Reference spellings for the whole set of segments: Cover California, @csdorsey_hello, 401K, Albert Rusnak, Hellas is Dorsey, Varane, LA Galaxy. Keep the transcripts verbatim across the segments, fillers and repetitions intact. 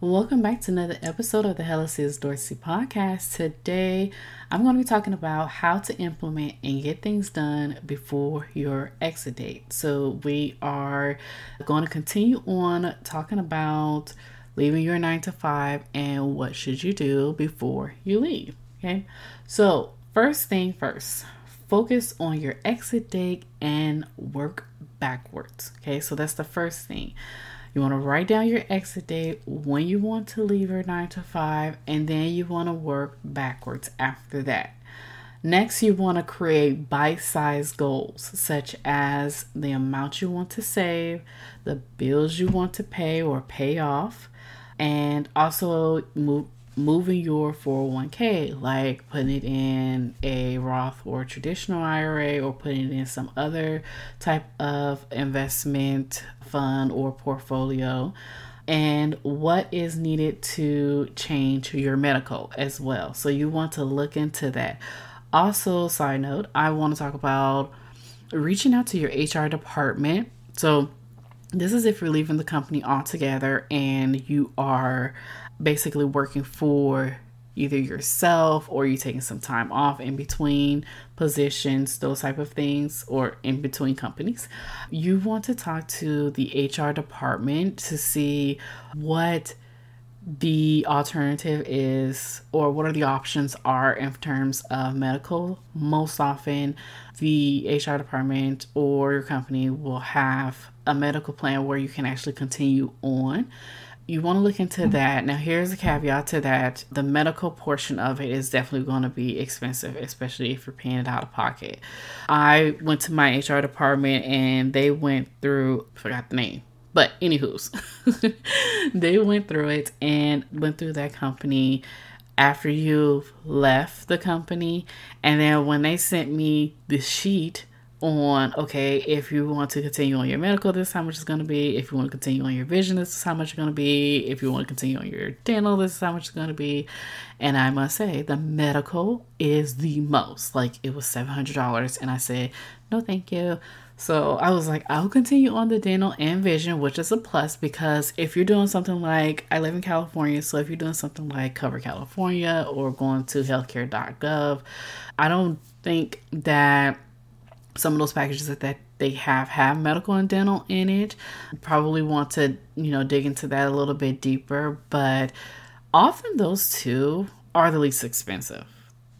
Welcome back to another episode of the Hellas is Dorsey podcast. Today, I'm going to be talking about how to implement and get things done before your exit date. So we are going to continue on talking about leaving your nine to five and what should you do before you leave. Okay. So first thing first, focus on your exit date and work backwards. Okay. So that's the first thing. You want to write down your exit date, when you want to leave your nine to five, and then you want to work backwards after that. Next, you want to create bite-sized goals, such as the amount you want to save, the bills you want to pay or pay off, and also move, moving your four oh one k, like putting it in a Roth or traditional I R A, or putting it in some other type of investment fund or portfolio, and what is needed to change your medical as well. So you want to look into that. Also, side note, I want to talk about reaching out to your H R department. So this is if you're leaving the company altogether and you are basically working for either yourself, or you're taking some time off in between positions, those type of things, or in between companies. You want to talk to the H R department to see what the alternative is, or what are the options are in terms of medical. Most often the H R department or your company will have a medical plan where you can actually continue on. You want to look into that. Now, here's a caveat to that. The medical portion of it is definitely going to be expensive, especially if you're paying it out of pocket. I went to my H R department and they went through, forgot the name, but anywho's, they went through it and went through that company after you've left the company. And then when they sent me the sheet on, okay, if you want to continue on your medical, this is how much it's going to be. If you want to continue on your vision, this is how much it's going to be. If you want to continue on your dental, this is how much it's going to be. And I must say, the medical is the most. Like, it was seven hundred dollars, and I said, no, thank you. So I was like, I'll continue on the dental and vision, which is a plus, because if you're doing something like, I live in California, so if you're doing something like Cover California or going to healthcare dot gov, I don't think that some of those packages that, that they have have medical and dental in it. Probably want to, you know, dig into that a little bit deeper, but often those two are the least expensive,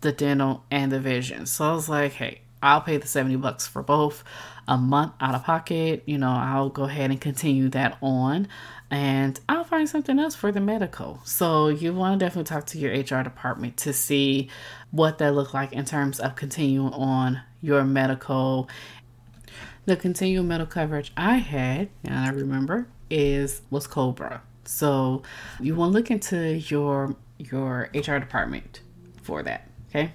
the dental and the vision. So I was like, hey, I'll pay the seventy bucks for both a month out of pocket. You know, I'll go ahead and continue that on, and I'll find something else for the medical. So you want to definitely talk to your H R department to see what that look like in terms of continuing on your medical. The continual medical coverage I had, and I remember, is was COBRA. So you want to look into your, your H R department for that. Okay.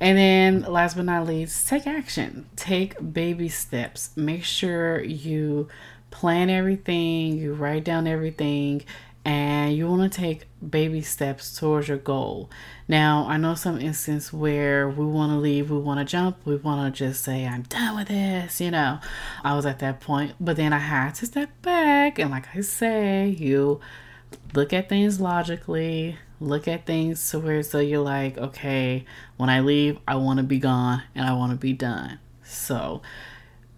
And then last but not least, take action. Take baby steps. Make sure you plan everything, you write down everything, and you want to take baby steps towards your goal. Now, I know some instance where we want to leave, we want to jump, we want to just say, I'm done with this, you know. I was at that point, but then I had to step back. And like I say, you look at things logically. Look at things to where, so you're like, okay, when I leave, I want to be gone and I want to be done. So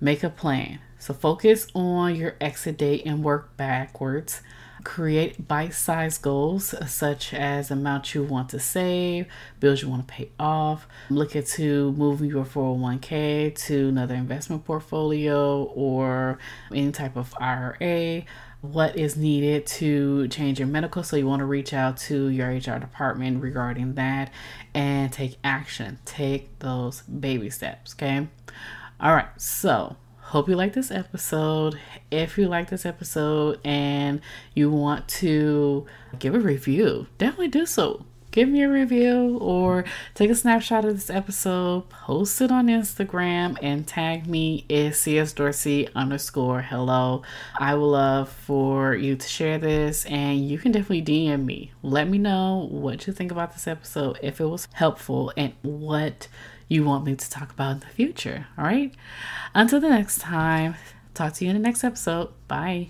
make a plan. So focus on your exit date and work backwards. Create bite-sized goals, such as amount you want to save, bills you want to pay off. Look into moving your four oh one k to another investment portfolio or any type of I R A. What is needed to change your medical. So you want to reach out to your H R department regarding that and take action. Take those baby steps. Okay. All right. So hope you like this episode. If you like this episode and you want to give a review, definitely do so. Give me a review or take a snapshot of this episode, post it on Instagram, and tag me is csdorsey underscore hello. I would love for you to share this, and you can definitely D M me. Let me know what you think about this episode, if it was helpful, and what you want me to talk about in the future. All right. Until the next time, talk to you in the next episode. Bye.